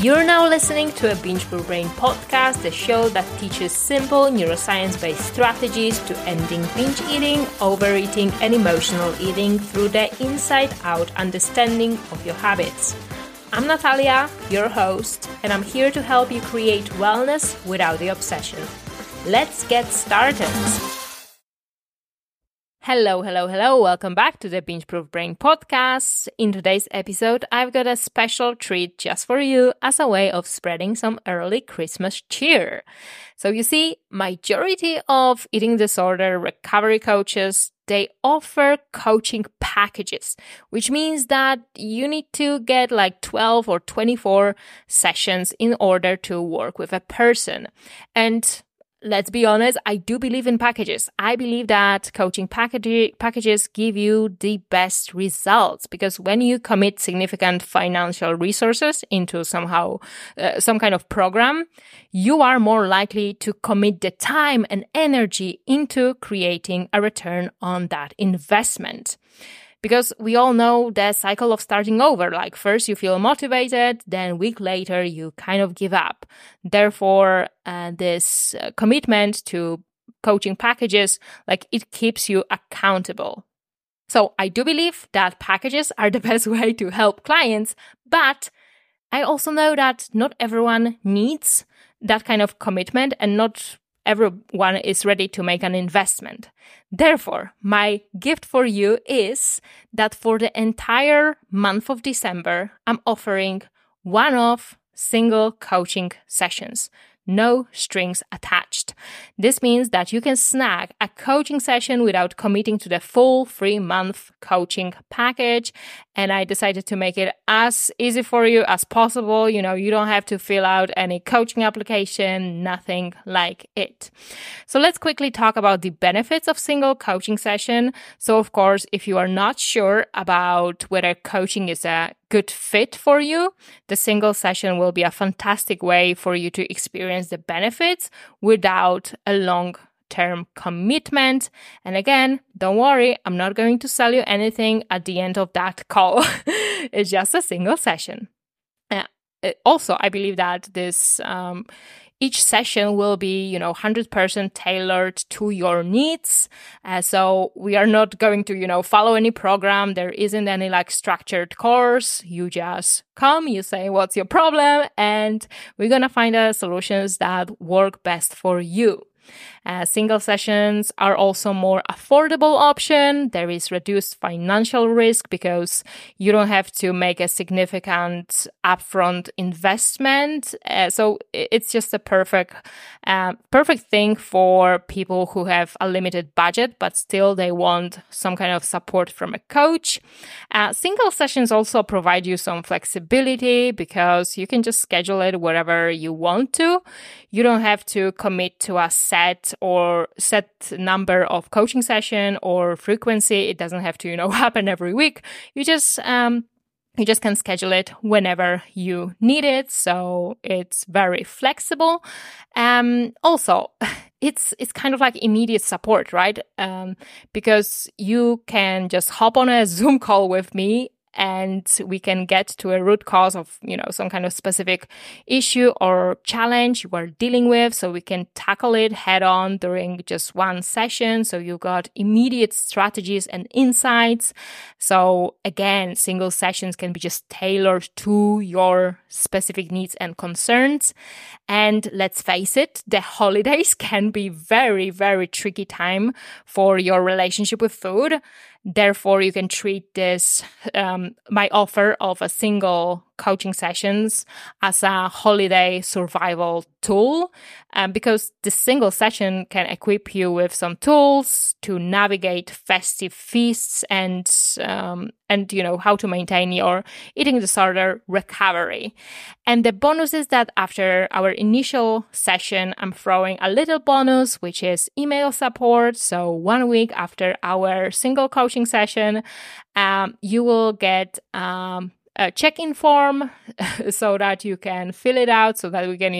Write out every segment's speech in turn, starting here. You're now listening to a Binge Proof Brain podcast, the show that teaches simple neuroscience-based strategies to ending binge eating, overeating, and emotional eating through the inside-out understanding of your habits. I'm Natalia, your host, and I'm here to help you create wellness without the obsession. Let's get started. Hello. Welcome back to the Binge Proof Brain podcast. In today's episode, I've got a special treat just for you as a way of spreading some early Christmas cheer. So you see, majority of eating disorder recovery coaches, they offer coaching packages, which means that you need to get like 12 or 24 sessions in order to work with a person. And let's be honest, I do believe in packages. I believe that coaching packages give you the best results, because when you commit significant financial resources into some kind of program, you are more likely to commit the time and energy into creating a return on that investment. Because we all know the cycle of starting over. Like first you feel motivated, then a week later you kind of give up. Therefore, this commitment to coaching packages, like it keeps you accountable. So I do believe that packages are the best way to help clients, but I also know that not everyone needs that kind of commitment and not everyone is ready to make an investment. Therefore, my gift for you is that for the entire month of December, I'm offering one-off single coaching sessions, no strings attached. This means that you can snag a coaching session without committing to the full 3-month coaching package. And I decided to make it as easy for you as possible. You know, you don't have to fill out any coaching application, nothing like it. So let's quickly talk about the benefits of single coaching session. So of course, if you are not sure about whether coaching is a good fit for you, the single session will be a fantastic way for you to experience the benefits without a long-term commitment. And again, don't worry, I'm not going to sell you anything at the end of that call. It's just a single session. Also, I believe that this each session will be, 100% tailored to your needs. So we are not going to, follow any program. There isn't any like structured course. You just come, you say, what's your problem? And we're going to find solutions that work best for you. Single sessions are also more affordable option. There is reduced financial risk because you don't have to make a significant upfront investment. So it's just a perfect thing for people who have a limited budget, but still they want some kind of support from a coach. Single sessions also provide you some flexibility because you can just schedule it wherever you want to. You don't have to commit to a set number of coaching session or frequency. It doesn't have to, happen every week. You just can schedule it whenever you need it. So it's very flexible. Also, it's kind of like immediate support, right? Because you can just hop on a Zoom call with me and we can get to a root cause of, some kind of specific issue or challenge you are dealing with. So we can tackle it head on during just one session. So you got immediate strategies and insights. So again, single sessions can be just tailored to your specific needs and concerns. And let's face it, the holidays can be very, very tricky time for your relationship with food. Therefore, you can treat this, my offer of a single coaching sessions as a holiday survival tool, because the single session can equip you with some tools to navigate festive feasts and how to maintain your eating disorder recovery. And the bonus is that after our initial session, I'm throwing a little bonus, which is email support. So 1 week after our single coaching session, you will get check-in form so that you can fill it out, so that we can,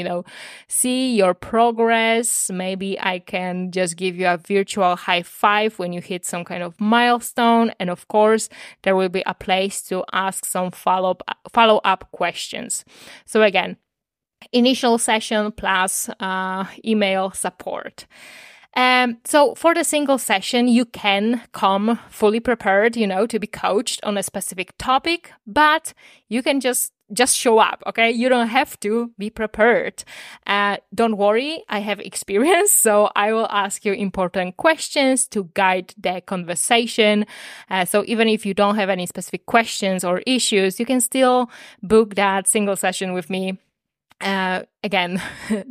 see your progress. Maybe I can just give you a virtual high five when you hit some kind of milestone. And of course, there will be a place to ask some follow-up questions. So again, initial session plus email support. So for the single session, you can come fully prepared, to be coached on a specific topic, but you can just show up, okay? You don't have to be prepared. Don't worry, I have experience, so I will ask you important questions to guide the conversation. So even if you don't have any specific questions or issues, you can still book that single session with me. Again,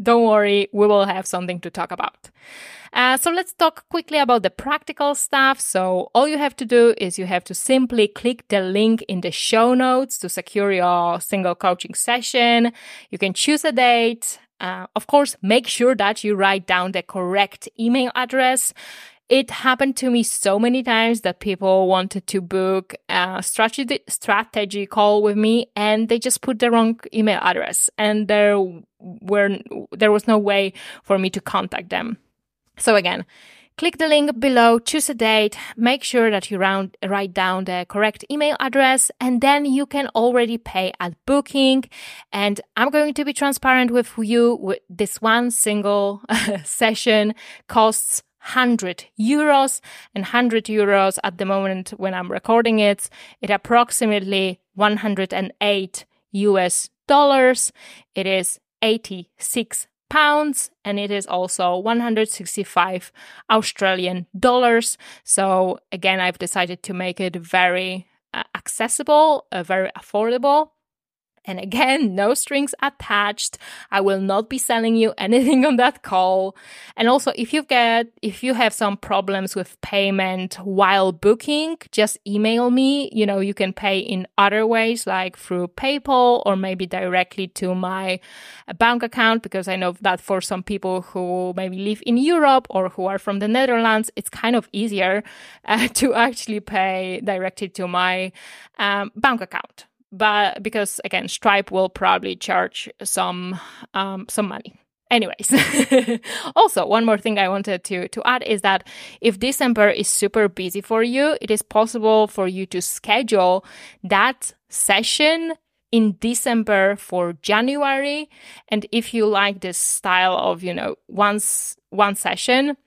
don't worry, we will have something to talk about. So let's talk quickly about the practical stuff. So all you have to do is you have to simply click the link in the show notes to secure your single coaching session. You can choose a date. Of course, make sure that you write down the correct email address. It happened to me so many times that people wanted to book a strategy call with me and they just put the wrong email address, and there was no way for me to contact them. So again, click the link below, choose a date, make sure that you write down the correct email address, and then you can already pay at booking. And I'm going to be transparent with you. This one single session costs €100, and €100 at the moment when I'm recording it approximately $108. It is 86 pounds, and it is also 165 Australian dollars. So again, I've decided to make it very accessible, very affordable. And again, no strings attached. I will not be selling you anything on that call. And also, if you have some problems with payment while booking, just email me. You can pay in other ways, like through PayPal or maybe directly to my bank account, because I know that for some people who maybe live in Europe or who are from the Netherlands, it's kind of easier to actually pay directly to my bank account. But because again, Stripe will probably charge some money. Anyways, also one more thing I wanted to add is that if December is super busy for you, it is possible for you to schedule that session in December for January. And if you like this style of, one session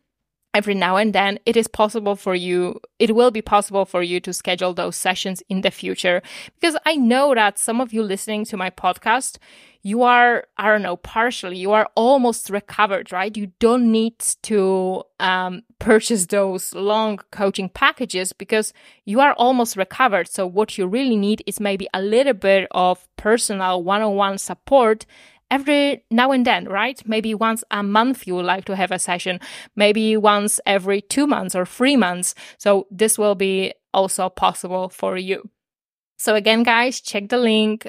every now and then, it will be possible for you to schedule those sessions in the future, because I know that some of you listening to my podcast, you are, I don't know, partially, you are almost recovered, right? You don't need to purchase those long coaching packages because you are almost recovered. So what you really need is maybe a little bit of personal one-on-one support every now and then, right? Maybe once a month you would like to have a session, maybe once every 2 months or 3 months. So this will be also possible for you. So again, guys, check the link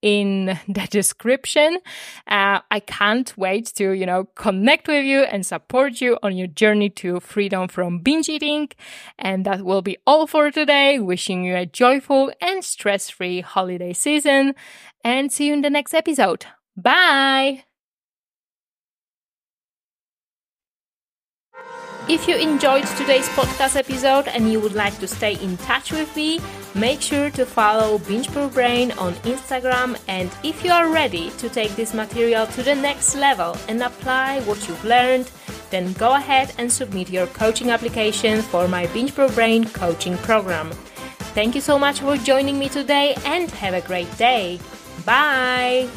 in the description. I can't wait to, connect with you and support you on your journey to freedom from binge eating. And that will be all for today. Wishing you a joyful and stress-free holiday season, and see you in the next episode. Bye! If you enjoyed today's podcast episode and you would like to stay in touch with me, make sure to follow Binge Proof Brain on Instagram. And if you are ready to take this material to the next level and apply what you've learned, then go ahead and submit your coaching application for my Binge Proof Brain coaching program. Thank you so much for joining me today, and have a great day. Bye!